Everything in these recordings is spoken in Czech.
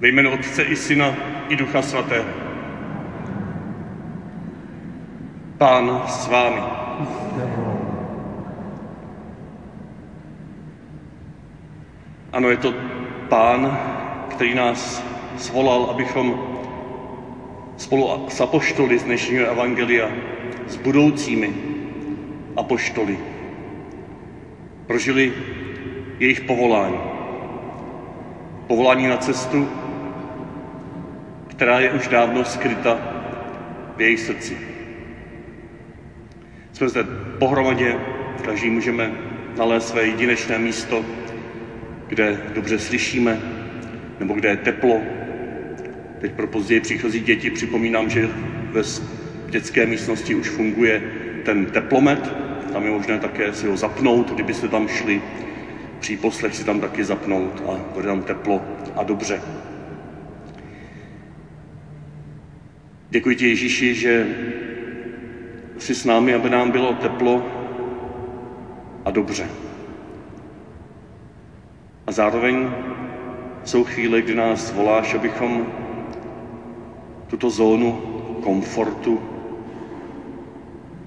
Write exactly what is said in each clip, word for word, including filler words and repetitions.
Ve jménu Otce i Syna i Ducha Svatého. Pán s vámi. Ano, je to Pán, který nás svolal, abychom spolu s apoštoly z dnešního evangelia, s budoucími apoštoly, prožili jejich povolání. Povolání na cestu, která je už dávno skryta v jejich srdci. Jsme zde pohromadě, každý můžeme nalézt své jedinečné místo, kde dobře slyšíme, nebo kde je teplo. Teď pro později příchozí děti připomínám, že ve dětské místnosti už funguje ten teplomet, tam je možné také si ho zapnout, kdybyste tam šli, příposlech si tam taky zapnout a bude tam teplo a dobře. Děkuji ti, Ježíši, že jsi s námi, aby nám bylo teplo a dobře. A zároveň jsou chvíle, kdy nás voláš, abychom tuto zónu komfortu,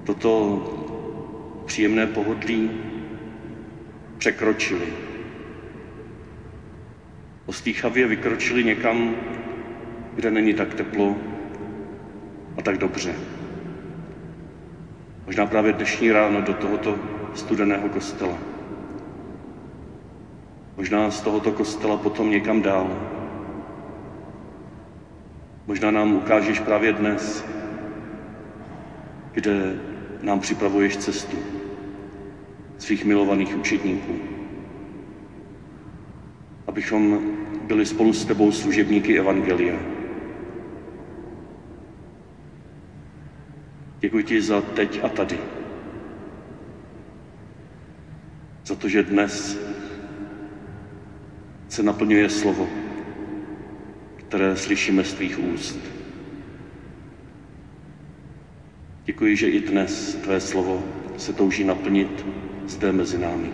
toto příjemné pohodlí překročili. Ostýchavě vykročili někam, kde není tak teplo a tak dobře. Možná právě dnešní ráno do tohoto studeného kostela. Možná z tohoto kostela potom někam dál. Možná nám ukážeš právě dnes, kde nám připravuješ cestu svých milovaných učedníků. Abychom byli spolu s tebou služebníky evangelia. Děkuji ti za teď a tady. Za to, že dnes se naplňuje slovo, které slyšíme z tvých úst. Děkuji, že i dnes tvé slovo se touží naplnit zde mezi námi.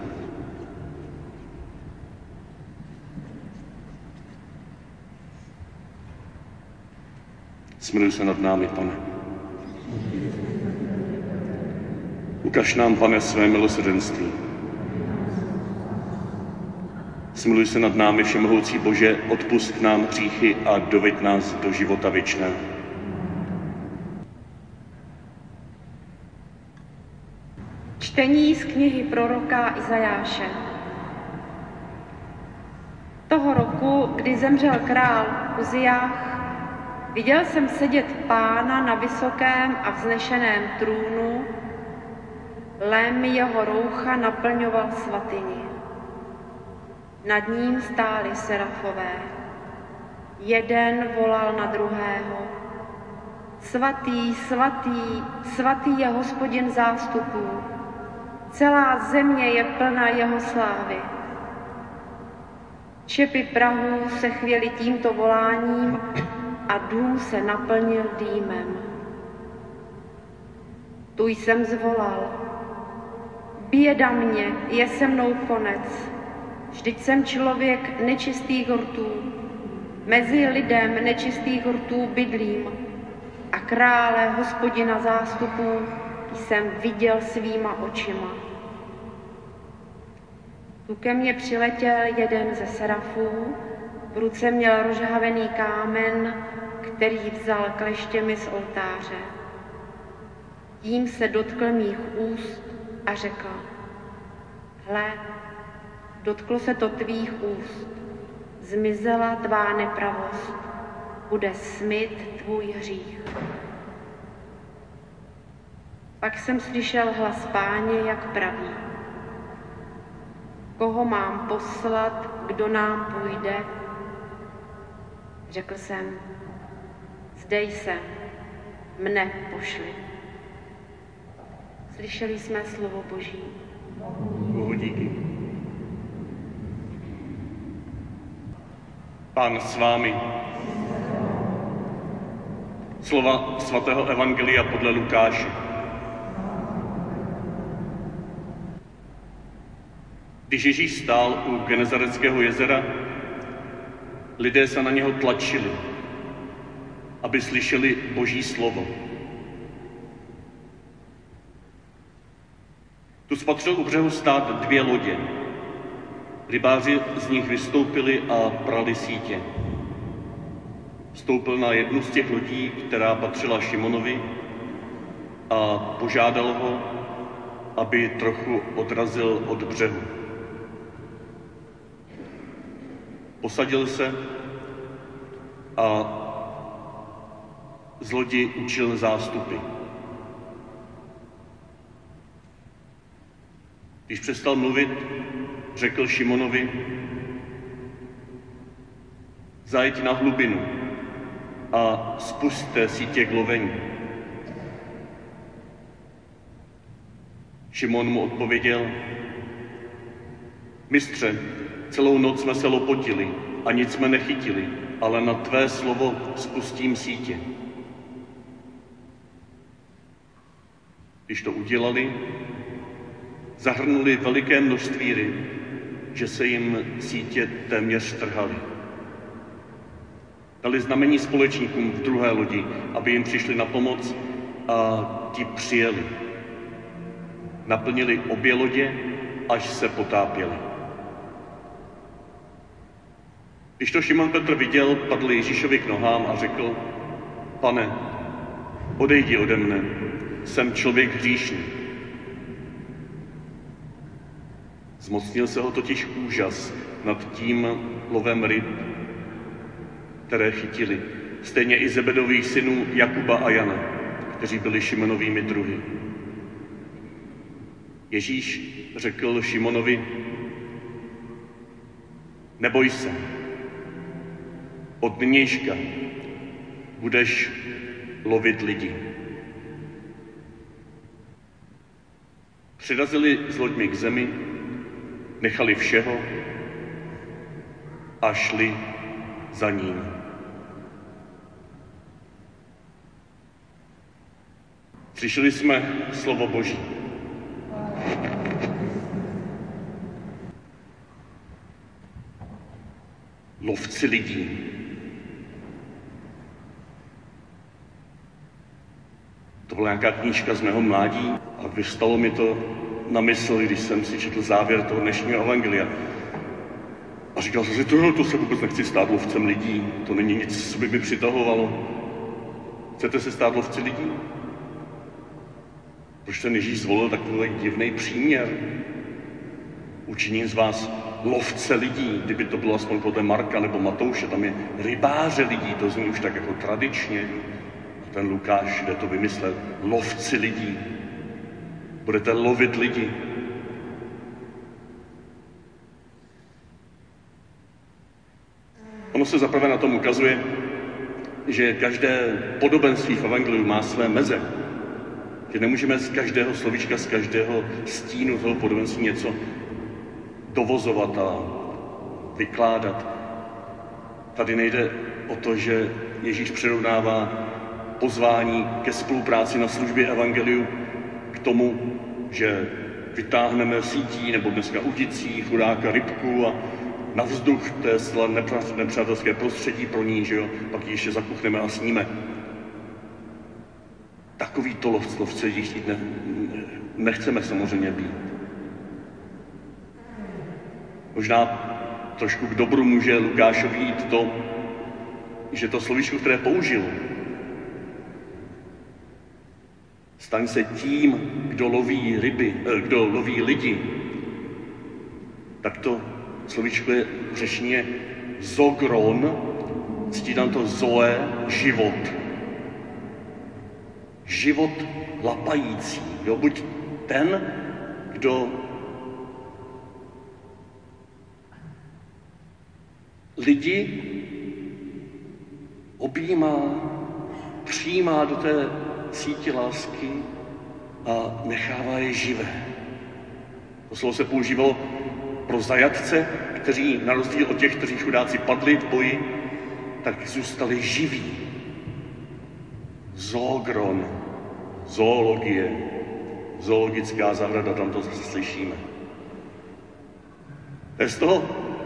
Smiluj se nad námi, Pane. Ukaž nám, Pane, své milosrdenství. Smiluj se nad námi, všemohoucí Bože, odpusť nám hříchy a doveď nás do života věčného. Čtení z knihy proroka Izajáše. Toho roku, kdy zemřel král Uziáš, viděl jsem sedět Pána na vysokém a vznešeném trůnu, lém jeho roucha naplňoval svatyni. Nad ním stáli serafové. Jeden volal na druhého. Svatý, svatý, svatý je Hospodin zástupů. Celá země je plná jeho slávy. Čepy prahu se chvěly tímto voláním a dům se naplnil dýmem. Tu jsem zvolal. Běda mě, je se mnou konec. Vždyť jsem člověk nečistých rtů, mezi lidem nečistých rtů bydlím a krále Hospodina zástupů jsem viděl svýma očima. Tu ke mně přiletěl jeden ze serafů, v ruce měl rozhavený kámen, který vzal kleštěmi z oltáře. Tím se dotkl mých úst a řekl: Hle, dotklo se to tvých úst, zmizela tvá nepravost, bude smyt tvůj hřích. Pak jsem slyšel hlas Páně, jak praví: Koho mám poslat, kdo nám půjde? Řekl jsem: Zde jsem, mne pošli. Slyšeli jsme slovo Boží. Bohu díky. Pán s vámi. Slova svatého evangelia podle Lukáše. Když Ježíš stál u Genezareckého jezera, Lidé se na něho tlačili, aby slyšeli Boží slovo. Tu spatřil u břehu stát dvě lodě. Rybáři z nich vystoupili a prali sítě. Vstoupil na jednu z těch lodí, která patřila Šimonovi, a požádal ho, aby trochu odrazil od břehu. Posadil se a z lodi učil zástupy. Když přestal mluvit, řekl Šimonovi: "Zajeď na hlubinu a spusťte sítě k lovení." Šimon mu odpověděl: "Mistře, celou noc jsme se lopotili a nic jsme nechytili, ale na tvé slovo spustím sítě." Když to udělali, zahrnuli veliké množství ryb, že se jim sítě téměř trhaly. Dali znamení společníkům v druhé lodi, aby jim přišli na pomoc, a ti přijeli. Naplnili obě lodě, až se potápěly. Když to Šimon Petr viděl, padl Ježíšovi k nohám a řekl: "Pane, odejdi ode mne, jsem člověk hříšný." Zmocnil se ho totiž úžas nad tím lovem ryb, které chytili, stejně i Zebedových synů Jakuba a Jana, kteří byli Šimonovými druhy. Ježíš řekl Šimonovi: "Neboj se, od nynějška budeš lovit lidi." Přirazili s loďmi k zemi, nechali všeho a šli za ním. Slyšeli jsme slovo Boží. Lovci lidí. To byla nějaká knížka z mého mládí a vystalo mi to na mysl, když jsem si četl závěr toho dnešního evangelia. A říkal jsem si, to, to se vůbec nechci stát lovcem lidí, to není nic, co by mi přitahovalo. Chcete se stát lovci lidí? Proč ten Ježíš zvolil takový divný příměr? Učiním z vás lovce lidí, kdyby to bylo aspoň podle Marka nebo Matouše, tam je rybáře lidí, to zní už tak jako tradičně. A ten Lukáš jde to vymyslet, lovci lidí. Budete lovit lidi. Ono se zaprvé na tom ukazuje, že každé podobenství v evangeliu má své meze. Že nemůžeme z každého slovíčka, z každého stínu toho podobenství něco dovozovat a vykládat. Tady nejde o to, že Ježíš přirovnává pozvání ke spolupráci na službě evangeliu k tomu, že vytáhneme sítí nebo dneska udicí, chudáka, rybku a na vzduch, to je zcela nepřátelské prostředí pro ní, že jo, pak ji ještě zakuchneme a sníme. Takový to lovce lidí chtít ne, nechceme samozřejmě být. Možná trošku k dobru může Lukášovi jít to, že to slovíčko, které použil, staň se tím, kdo loví ryby, kdo loví lidi, tak to slovíčko je řečně zogron, cítí tam to zoe, život. Život lapající. Jo? Buď ten, kdo lidi objímá, přijímá do té sítě lásky a nechává je živé. To slovo se používalo pro zajatce, kteří na rozdíl od těch, kteří chudáci padli v boji, tak zůstali živí. Zoogron, zoologie, zoologická zahrada, tam to zase slyšíme. To je z toho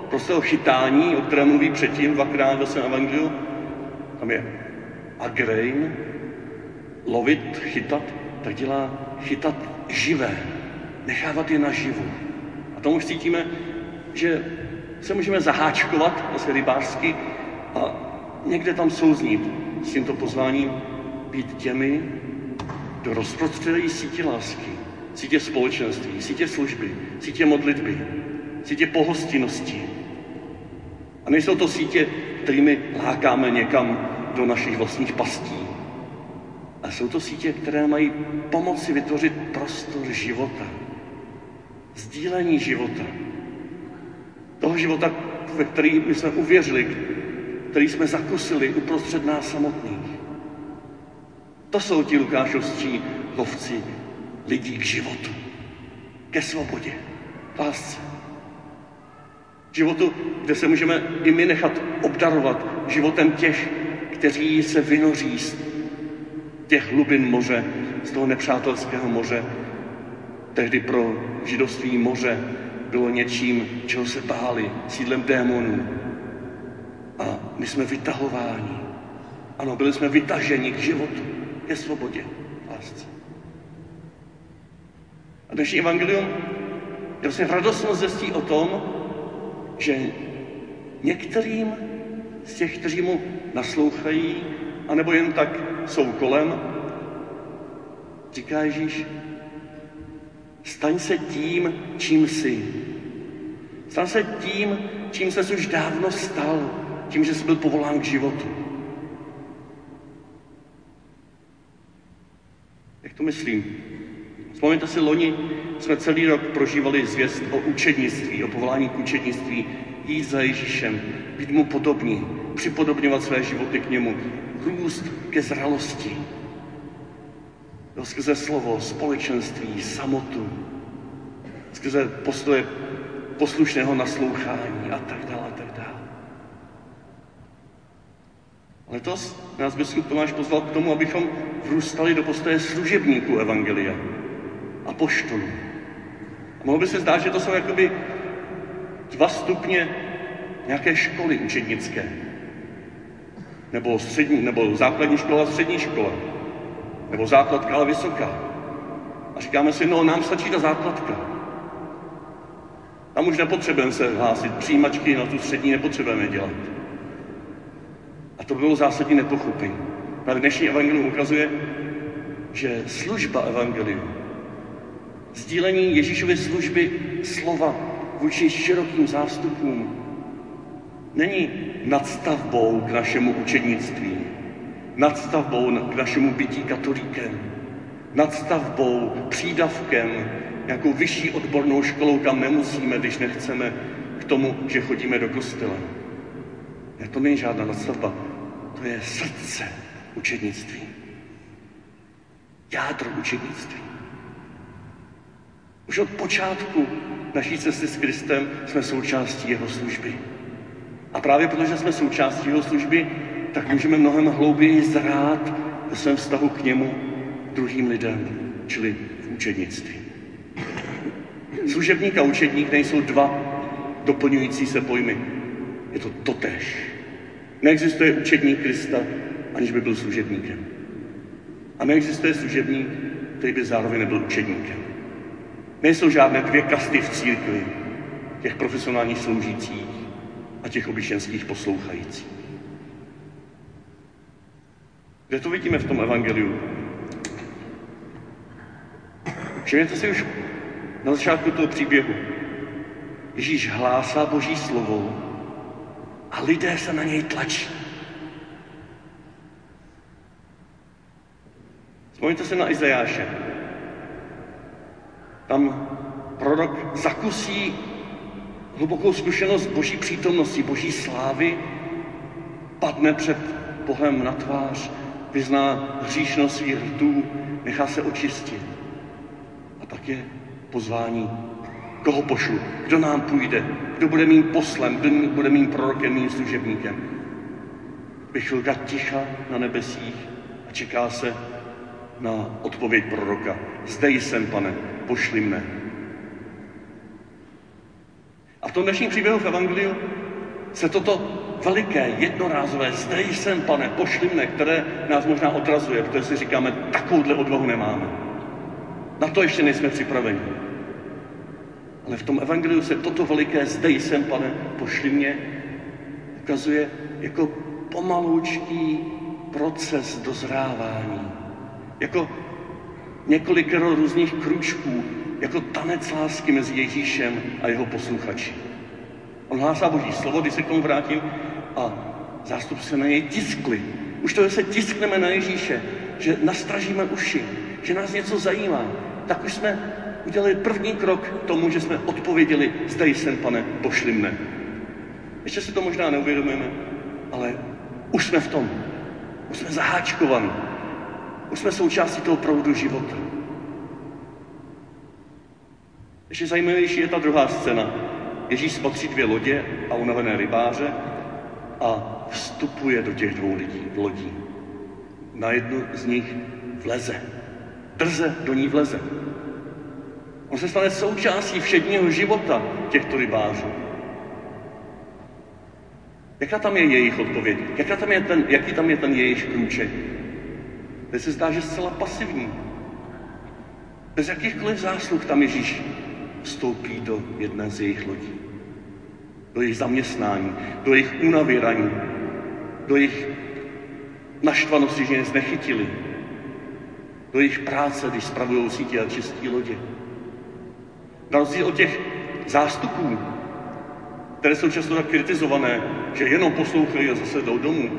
To se o chytání, o kterém mluví předtím dvakrát ve svém evangeliu, tam je agrein, lovit, chytat, tak dělá chytat živé, nechávat je naživu. A tam už cítíme, že se můžeme zaháčkovat, zase rybářsky, a někde tam souznít s tímto pozváním být těmi, kdo rozprostřelují sítě lásky, sítě společenství, sítě služby, sítě modlitby, sítě pohostinnosti. A nejsou to sítě, kterými lákáme někam do našich vlastních pastí. A jsou to sítě, které mají pomoci vytvořit prostor života, sdílení života. Toho života, ve který my jsme uvěřili, který jsme zakusili uprostřed nás samotných. To jsou ti lukášovští lovci lidí k životu, ke svobodě, lásce. Životu, kde se můžeme i my nechat obdarovat životem těch, kteří se vynoří z těch hlubin moře, z toho nepřátelského moře. Tehdy pro židovství moře bylo něčím, čeho se báli, sídlem démonů. A my jsme vytahováni. Ano, byli jsme vytaženi k životu, ke svobodě, lásce. A dnešní evangelium je vlastně radostnou zvěstí o tom, že některým z těch, kteří mu naslouchají, anebo jen tak jsou kolem, říká Ježíš, staň se tím, čím jsi. Staň se tím, čím ses už dávno stal, tím, že jsi byl povolán k životu. Jak to myslím? Vzpomeňte si, loni jsme celý rok prožívali zvěst o učednictví, o povolání k učednictví, jít za Ježíšem, být mu podobní, připodobňovat své životy k němu, růst ke zralosti. Skrze slovo, společenství, samotu, skrze postoje poslušného naslouchání a tak dále, a tak dále. Letos nás biskup Tomáš pozval k tomu, abychom vrůstali do postoje služebníků evangelia, apoštolů. A mohlo by se zdát, že to jsou jakoby dva stupně nějaké školy učednické, nebo střední, nebo základní škola a střední škola. Nebo základka, ale vysoká. A říkáme si, no, nám stačí ta základka. Tam už nepotřebujeme se hlásit, přijímačky na tu střední nepotřebujeme dělat. A to bylo zásadní nepochopení. Na dnešní evangelium ukazuje, že služba evangeliu, sdílení Ježíšovy služby slova vůči širokým zástupům, není nadstavbou k našemu učednictví, nadstavbou k našemu bytí katolíkem, nadstavbou, přídavkem, nějakou vyšší odbornou školou, kam nemusíme, když nechceme, k tomu, že chodíme do kostela. Ne, to není žádná nadstavba, to je srdce učednictví. Jádro učednictví. Už od počátku naší cesty s Kristem jsme součástí jeho služby. A právě protože jsme součástí jeho služby, tak můžeme mnohem hlouběji zrát ve svém vztahu k němu, druhým lidem, čili v učednictví. Služebník a učedník nejsou dva doplňující se pojmy. Je to totéž. Neexistuje učedník Krista, aniž by byl služebníkem. A neexistuje služebník, který by zároveň nebyl učedníkem. Nejsou žádné dvě kasty v církvi, těch profesionálních sloužících a těch obyčejných poslouchajících. Kde to vidíme v tom evangeliu? Všimněte si už na začátku toho příběhu. Ježíš hlásá Boží slovo a lidé se na něj tlačí. Vzpomeňte se na Izajáše. Tam prorok zakusí hlubokou zkušenost Boží přítomnosti, Boží slávy, padne před Bohem na tvář, vyzná hříšnost svých rtů, nechá se očistit. A pak je pozvání, koho pošlu, kdo nám půjde, kdo bude mým poslem, kdo bude mým prorokem, mým služebníkem. Je chvilka ticha na nebesích a čeká se na odpověď proroka. Zde jsem, pane, pošli mne. A v tom dnešním příběhu v evangeliu se toto veliké, jednorázové, zde jsem, Pane, pošli mne, které nás možná odrazuje, protože si říkáme, takovouhle odvahu nemáme. Na to ještě nejsme připraveni. Ale v tom evangeliu se toto veliké, zde jsem, Pane, pošli mne, ukazuje jako pomaloučký proces dozrávání. Jako několik různých krůčků, jako tanec lásky mezi Ježíšem a jeho posluchači. On hlásá Boží slovo, když se k tomu vrátím, a zástupci se na něj tiskli. Už to, že se tiskneme na Ježíše, že nastražíme uši, že nás něco zajímá, tak už jsme udělali první krok k tomu, že jsme odpověděli, zde jsem, Pane, pošli mne. Ještě si to možná neuvědomujeme, ale už jsme v tom. Už jsme zaháčkovaní. Už jsme součástí toho proudu života. Ještě zajímavější je ta druhá scéna. Ježíš spatří dvě lodě a unavené rybáře a vstupuje do těch dvou lidí, lodí. Na jednu z nich vleze. Drze do ní vleze. On se stane součástí všedního života těchto rybářů. Jaká tam je jejich odpověď? Jaká tam je ten, jaký tam je ten jejich krůček? Teď se zdá, že zcela pasivní. Bez jakýchkoliv zásluh tam Ježíš vstoupí do jedné z jejich lodí. Do jejich zaměstnání, do jejich únavy raní, do jejich naštvanosti, že nic nechytili, do jejich práce, když spravují sítě a čistí lodě. Na rozdíl od těch zástupů, které jsou často tak kritizované, že jenom poslouchají a zase jdou domů,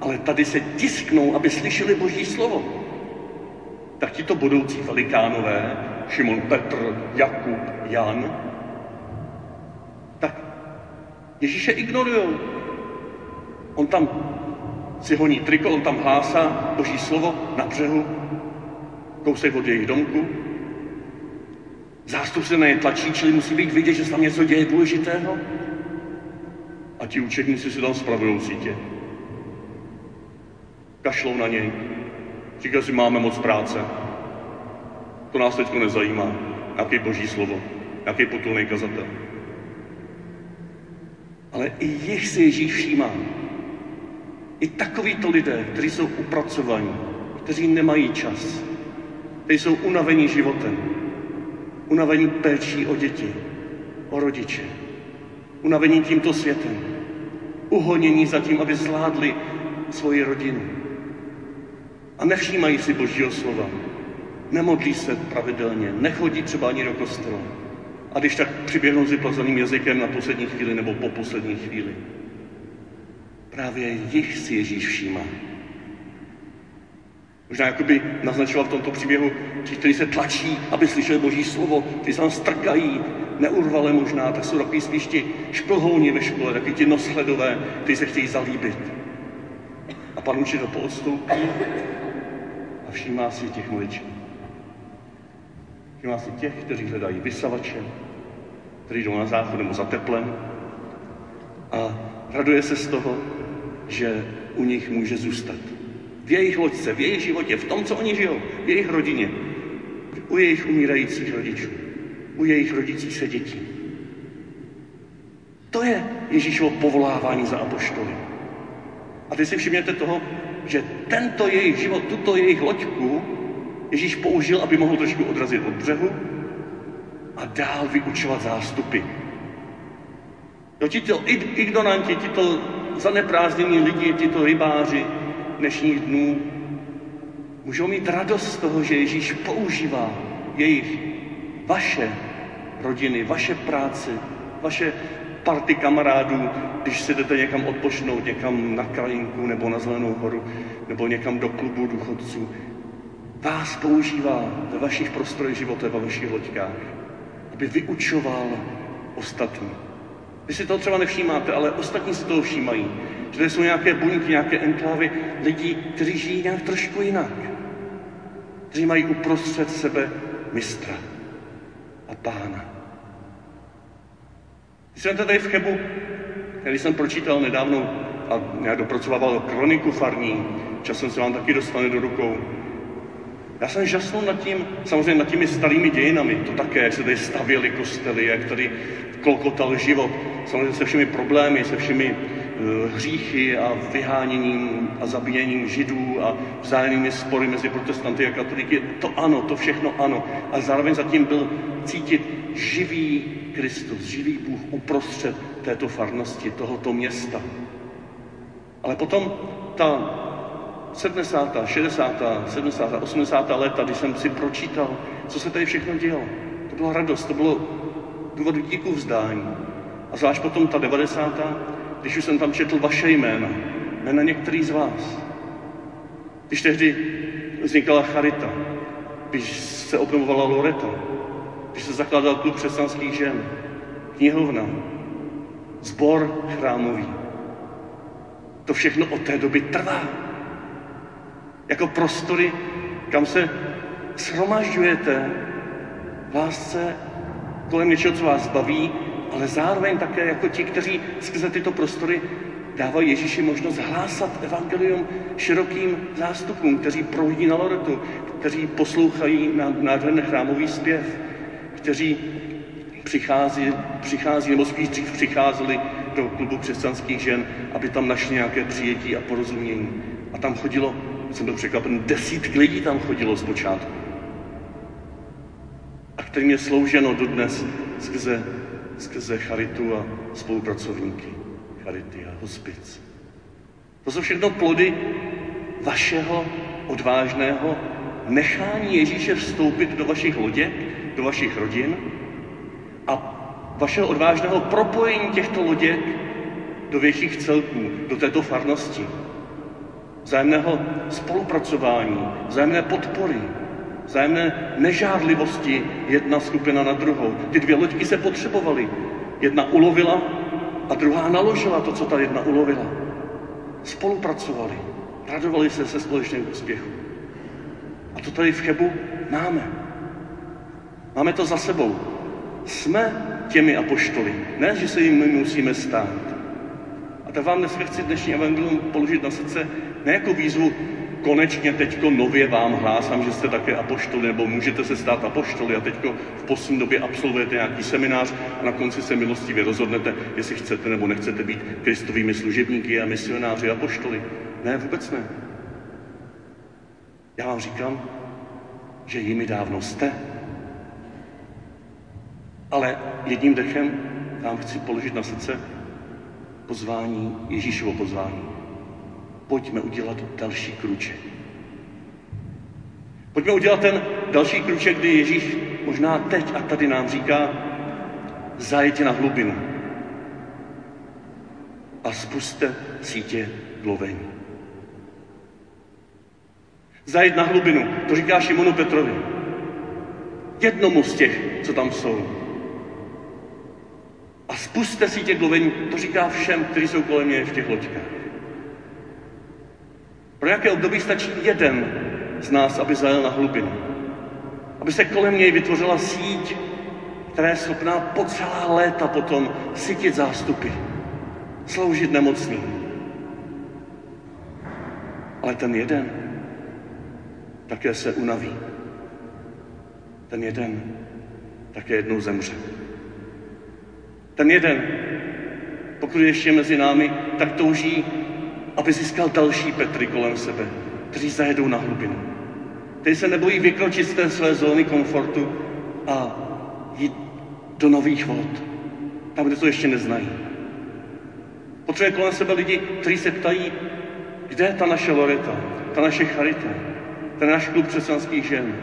ale tady se tisknou, aby slyšeli Boží slovo. Tak tito budoucí velikánové, Šimon, Petr, Jakub, Jan, tak Ježíše ignorujou. On tam si honí triko, on tam hlásá Boží slovo na břehu, kousek od jejich domku. Zástup se na ně tlačí, čili musí být vidět, že se tam něco děje důležitého. A ti učedníci si tam spravují sítě. Kašlou na něj. Říká si, máme moc práce. To nás teďko nezajímá. Jaký Boží slovo, jaký potulný kazatel. Ale i jich si Ježíš všímá. I takovýto lidé, kteří jsou upracovaní, kteří nemají čas, kteří jsou unavení životem, unavení péčí o děti, o rodiče, unavení tímto světem, uhonění za tím, aby zvládli svoji rodinu. A nevšímají si Božího slova. Nemodlí se pravidelně, nechodí třeba ani do kostela. A když tak přiběhnou s vyplazeným jazykem na poslední chvíli nebo po poslední chvíli. Právě jich si Ježíš všímá. Možná jakoby naznačoval v tomto příběhu, ti, kteří se tlačí, aby slyšeli Boží slovo, kteří se tam strkají, neurvale možná, tak jsou takový spíš ti šplhouni ve škole, takový ti noshledové, kteří se chtějí zalíbit. A pan učitel poodstoupí a všímá si těch maličků. Všímá si těch, kteří hledají vysavače, kteří jdou na záchod nebo za teplem a raduje se z toho, že u nich může zůstat. V jejich loďce, v jejich životě, v tom, co oni žijou, v jejich rodině, u jejich umírajících rodičů, u jejich rodících se dětí. To je Ježíšovo povolávání za apoštoly. A teď si všimněte toho, že tento jejich život, tuto jejich loďku Ježíš použil, aby mohl trošku odrazit od břehu a dál vyučovat zástupy. No, tito ignoranti, tito zaneprázdnění lidi, tito rybáři dnešních dnů můžou mít radost z toho, že Ježíš používá jejich, vaše rodiny, vaše práce, vaše party kamarádů, když si jdete někam odpočnout, někam na krajinku nebo na Zelenou horu, nebo někam do klubu důchodců. Vás používá ve vašich prostorech života, ve vašich loďkách, aby vyučoval ostatní. Vy si toho třeba nevšímáte, ale ostatní si toho všímají. Že tady jsou nějaké buňky, nějaké enklávy lidí, kteří žijí nějak trošku jinak. Kteří mají uprostřed sebe mistra a pána. Když jsem tady v Chebu, když jsem pročítal nedávno a já dopracovával kroniku farní, časem se vám taky dostane do rukou. Já jsem žasnul nad tím, samozřejmě nad těmi starými dějinami, to také, jak se tady stavěly kostely, jak tady klokotal život. Samozřejmě se všemi problémy, se všemi hříchy a vyháněním a zabíjením židů a vzájemnými spory mezi protestanty a katolíky. To ano, to všechno ano. A zároveň zatím byl cítit živý Kristus, živý Bůh uprostřed této farnosti, tohoto města. Ale potom ta sedmdesátá, šedesátá, sedmdesátá, osmdesátá léta, když jsem si pročítal, co se tady všechno dělo. To byla radost, to bylo důvod díku vzdání. A zvlášť potom ta devadesátá když už jsem tam četl vaše jména, jména některých z vás. Když tehdy vznikala Charita, když se obnovovala Loreta, když se zakládal klub křesťanských žen, knihovna, sbor chrámový. To všechno od té doby trvá. Jako prostory, kam se shromažďujete v lásce kolem něčeho, co vás baví, ale zároveň také jako ti, kteří skrze tyto prostory dávají Ježíši možnost hlásat evangelium širokým zástupům, kteří proudí na Loretu, kteří poslouchají nádherný chrámový zpěv, kteří přichází, přichází nebo spíš dřív přicházeli do klubu křesťanských žen, aby tam našli nějaké přijetí a porozumění. A tam chodilo, jsem byl překvapen, desítky lidí tam chodilo zpočátku. A kterým je slouženo dodnes skrze skrze Charitu a spolupracovníky Charity a hospic. To jsou všechno plody vašeho odvážného nechání Ježíše vstoupit do vašich loděk, do vašich rodin a vašeho odvážného propojení těchto loděk do větších celků, do této farnosti. Vzájemného spolupracování, vzájemné podpory, vzájemné nežádlivosti jedna skupina na druhou. Ty dvě loďky se potřebovaly. Jedna ulovila a druhá naložila to, co ta jedna ulovila. Spolupracovali, radovali se se společným úspěchu. A to tady v Chebu máme. Máme to za sebou. Jsme těmi apoštoly, ne, že se jim musíme stát. A tak vám dneska chci dnešní evangelium položit na srdce ne jako výzvu, konečně teďko nově vám hlásám, že jste také apoštoli, nebo můžete se stát apoštoli a teďko v poslední době absolvujete nějaký seminář a na konci se milostivě rozhodnete, jestli chcete nebo nechcete být Kristovými služebníky a misionáři apoštoli. Ne, vůbec ne. Já vám říkám, že jimi dávno jste. Ale jedním dechem vám chci položit na srdce pozvání, Ježíšovo pozvání. Pojďme udělat další kruček. Pojďme udělat ten další kruček, kdy Ježíš možná teď a tady nám říká zajděte na hlubinu a spusťte sítě k lovení. Zajít na hlubinu, to říká Šimonu Petrovi. Jednomu z těch, co tam jsou. A spusťte sítě k lovení, to říká všem, kteří jsou kolem mě v těch loďkách. Pro nějaké období stačí jeden z nás, aby zajel na hlubinu. Aby se kolem něj vytvořila síť, která je schopná po celá léta potom sytit zástupy, sloužit nemocným. Ale ten jeden také se unaví. Ten jeden také jednou zemře. Ten jeden, pokud je ještě mezi námi, tak touží, aby získal další Petry kolem sebe, kteří zajedou na hlubinu. Kteří se nebojí vykročit z té své zóny komfortu a jít do nových vod, tam, kde to ještě neznají. Potřebuje kolem sebe lidi, kteří se ptají, kde je ta naše Loreta, ta naše Charita, ten náš klub křesťanských žen,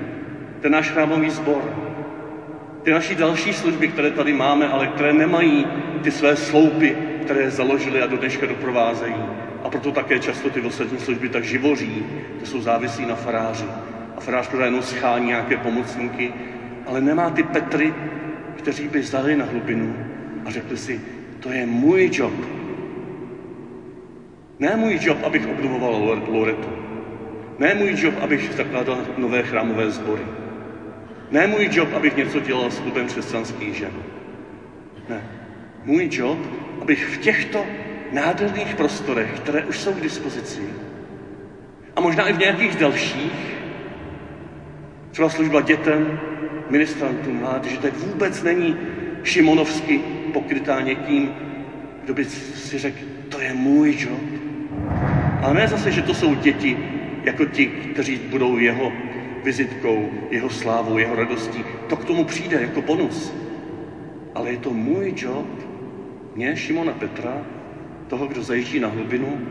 ten náš chrámový sbor, ty naší další služby, které tady máme, ale které nemají ty své sloupy, které založili a do dneška doprovázejí. A proto také často ty ostatní služby tak živoří, to jsou závislí na faráři. A farář pořád jenom schání nějaké pomocníky, ale nemá ty Petry, kteří by zdali na hlubinu a řekli si, to je můj job. Ne můj job, abych obnovoval Loretu. Ne můj job, abych zakládal nové chrámové sbory. Ne můj job, abych něco dělal s klubem křesťanských žen. Ne. Můj job, abych v těchto nádherných prostorech, které už jsou k dispozici, a možná i v nějakých dalších, třeba služba dětem, ministrantům mládeže, to vůbec není šimonovsky pokrytá někým, kdo by si řekl, to je můj job. Ale ne zase, že to jsou děti, jako ti, kteří budou jeho vizitkou, jeho slávou, jeho radostí. To k tomu přijde jako bonus. Ale je to můj job, mě, Šimona Petra, toho, kdo zajíždí na hlubinu,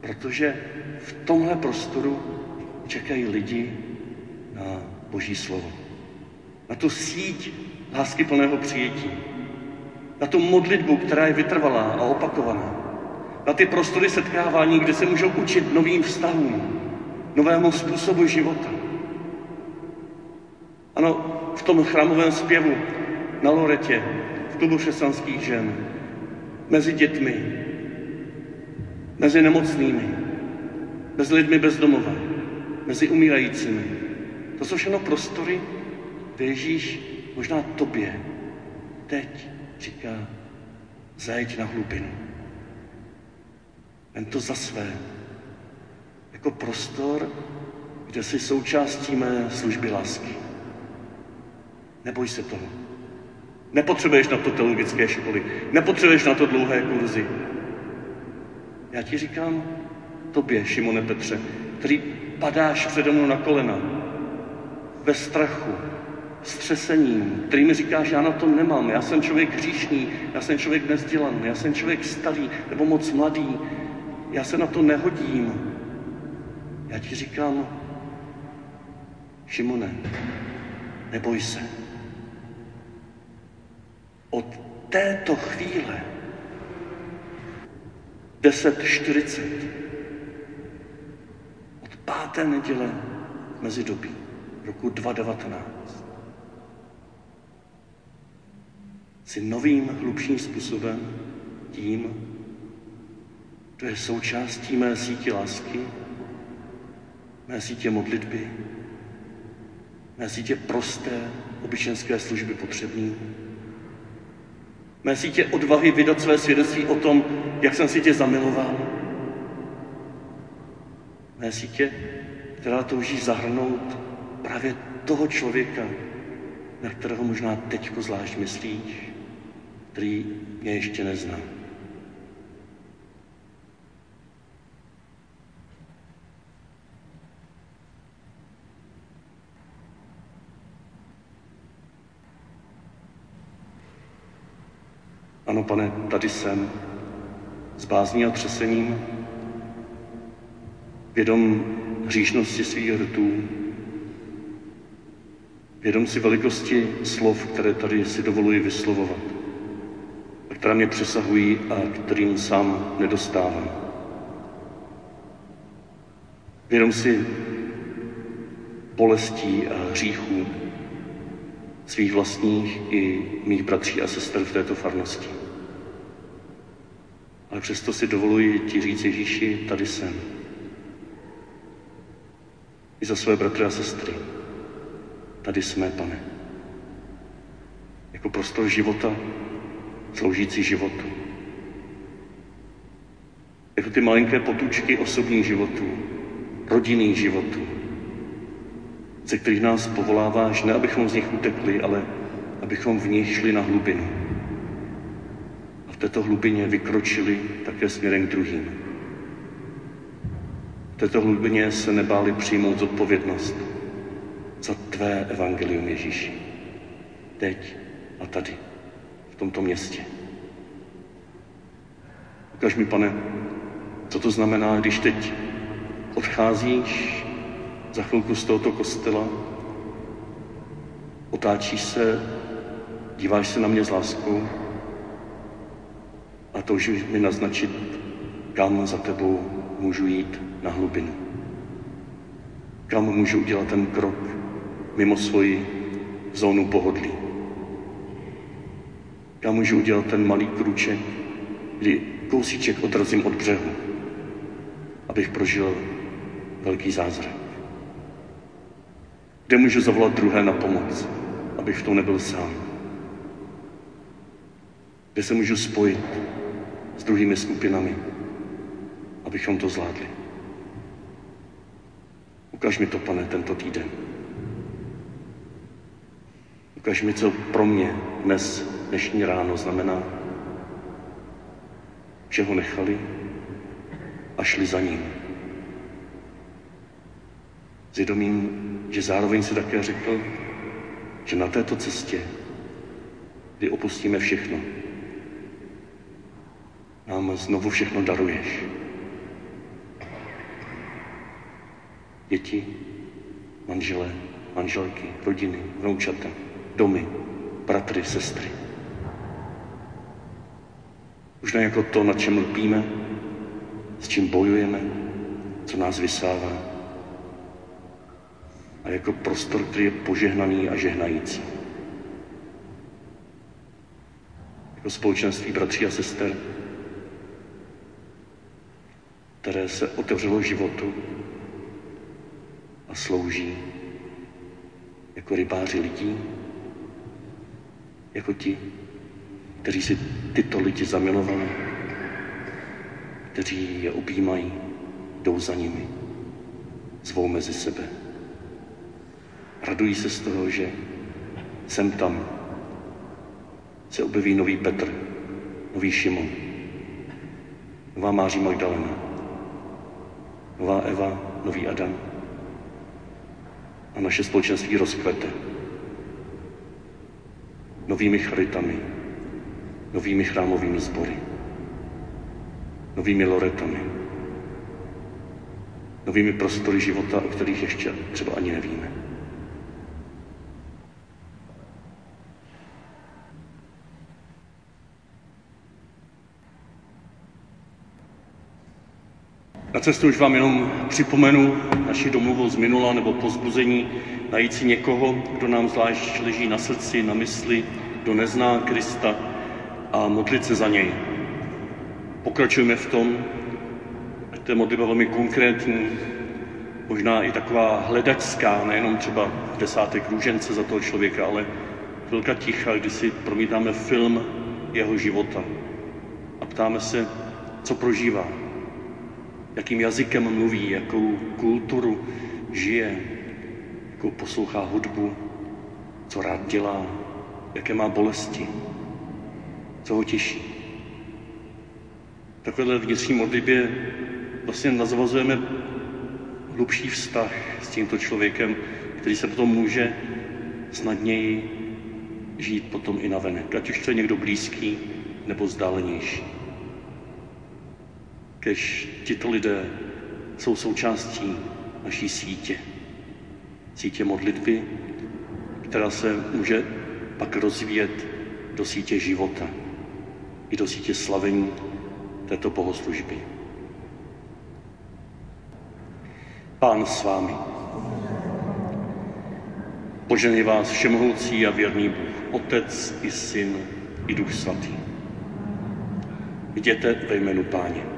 protože v tomhle prostoru čekají lidi na Boží slovo. Na tu síť lásky plného přijetí. Na tu modlitbu, která je vytrvalá a opakovaná. Na ty prostory setkávání, kde se můžou učit novým vztahům, novému způsobu života. Ano, v tom chrámovém zpěvu na Loretě, v klubu křesťanských žen, mezi dětmi, mezi nemocnými, mezi lidmi bez domova, mezi umírajícími. To jsou všechno prostory, kde Ježíš možná tobě teď říká, zajď na hlubinu. Jen to za své. Jako prostor, kde si součástí mé služby lásky. Neboj se toho. Nepotřebuješ na to teologické školy. Nepotřebuješ na to dlouhé kurzy. Já ti říkám, tobě, Šimone Petře, který padáš přede mnou na kolena, ve strachu, střesením, který mi říkáš, já na to nemám, já jsem člověk hříšný, já jsem člověk nevzdělaný, já jsem člověk starý nebo moc mladý, já se na to nehodím. Já ti říkám, Šimone, neboj se. Od této chvíle deset čtyřicet, od páté neděle mezidobí roku dva tisíce devatenáct, si novým hlubším způsobem tím, to je součástí mé sítě lásky, mé sítě modlitby, mé sítě prosté obyčejné služby potřebný, mé sítě odvahy vydat své svědectví o tom, jak jsem si tě zamiloval, mé sítě, která touží zahrnout právě toho člověka, na kterého možná teďko zvlášť myslíš, který mě ještě nezná. Ano, Pane, tady jsem, s bázní a třesením, vědom hříšnosti svých hrtů, vědom si velikosti slov, které tady si dovoluji vyslovovat, a která mě přesahují a kterým sám nedostávám. Vědom si bolestí a hříchů svých vlastních i mých bratří a sester v této farnosti. Ale přesto si dovoluji ti říct, Ježíši, tady jsem. I za své bratry a sestry. Tady jsme, Pane. Jako prostor života, sloužící životu. Jako ty malinké potůčky osobních životů, rodinných životů, ze kterých nás povoláváš, ne abychom z nich utekli, ale abychom v nich šli na hlubinu. A v této hlubině vykročili také směrem k druhým. V této hlubině se nebáli přijmout zodpovědnost za tvé evangelium, Ježíši. Teď a tady, v tomto městě. Ukaž mi, Pane, co to znamená, když teď odcházíš za chvilku z tohoto kostela, otáčíš se, díváš se na mě s láskou a toužíš mi naznačit, kam za tebou můžu jít na hlubinu. Kam můžu udělat ten krok mimo svoji zónu pohodlí. Kam můžu udělat ten malý krůček, kdy kousíček odrazím od břehu, abych prožil velký zázrak. Kde můžu zavolat druhé na pomoc, abych v tom nebyl sám. Kde se můžu spojit s druhými skupinami, abychom to zvládli. Ukaž mi to, Pane, tento týden. Ukaž mi, co pro mě dnes dnešní ráno znamená, že ho nechali a šli za ním. Zvědomím, že zároveň si také řekl, že na této cestě, kdy opustíme všechno, nám znovu všechno daruješ. Děti, manželé, manželky, rodiny, vnoučata, domy, bratry, sestry. Už ne jako to, na čem lpíme, s čím bojujeme, co nás vysává. A jako prostor, který je požehnaný a žehnající. Jako společenství bratří a sester, které se otevřelo životu a slouží jako rybáři lidí, jako ti, kteří si tyto lidi zamilovali, kteří je objímají, jdou za nimi, zvou mezi sebe. Radují se z toho, že sem tam se objeví nový Petr, nový Šimon, nová Máří Magdalena, nová Eva, nový Adam. A naše společenství rozkvete novými charitami, novými chrámovými sbory, novými loretami, novými prostory života, o kterých ještě třeba ani nevíme. Na cestu už vám jenom připomenu naši domluvu z minula nebo povzbuzení najít si někoho, kdo nám zvlášť leží na srdci, na mysli, kdo nezná Krista a modlit se za něj. Pokračujeme v tom, že to je modlitba velmi konkrétní, možná i taková hledačská, nejenom třeba desátek růžence za toho člověka, ale chvilka ticha, kdy si promítáme film jeho života a ptáme se, co prožívá. Jakým jazykem mluví, jakou kulturu žije, jakou poslouchá hudbu, co rád dělá, jaké má bolesti, co ho těší. V takovéhle vnitřní modlitbě vlastně nazvazujeme hlubší vztah s tímto člověkem, který se potom může snadněji žít potom i navenek, ať už to je někdo blízký nebo vzdálenější. Kež tito lidé jsou součástí naší sítě. Sítě modlitby, která se může pak rozvíjet do sítě života i do sítě slavení této bohoslužby. Pán s vámi. Požehnej vás všemohoucí a věrný Bůh, Otec i Syn i Duch Svatý. Jděte ve jménu Páně.